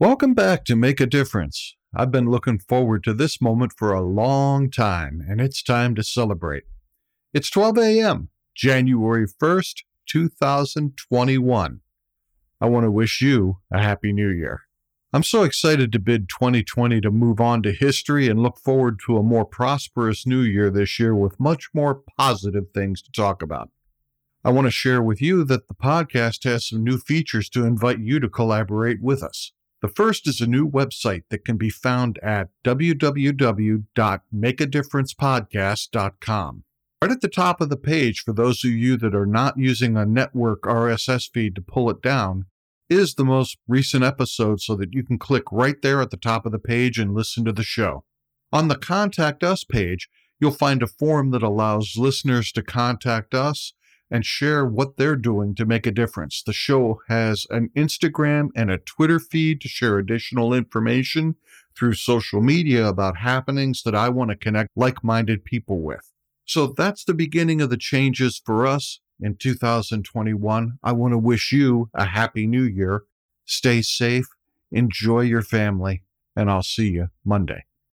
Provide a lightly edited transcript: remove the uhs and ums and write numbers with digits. Welcome back to Make a Difference. I've been looking forward to this moment for a long time, and it's time to celebrate. It's 12 a.m., January 1st, 2021. I want to wish you a Happy New Year. I'm so excited to bid 2020 to move on to history and look forward to a more prosperous new year this year with much more positive things to talk about. I want to share with you that the podcast has some new features to invite you to collaborate with us. The first is a new website that can be found at www.makeadifferencepodcast.com. Right at the top of the page, for those of you that are not using a network RSS feed to pull it down, is the most recent episode so that you can click right there at the top of the page and listen to the show. On the Contact Us page, you'll find a form that allows listeners to contact us and share what they're doing to make a difference. The show has an Instagram and a Twitter feed to share additional information through social media about happenings that I want to connect like-minded people with. So that's the beginning of the changes for us in 2021. I want to wish you a Happy New Year. Stay safe, enjoy your family, and I'll see you Monday.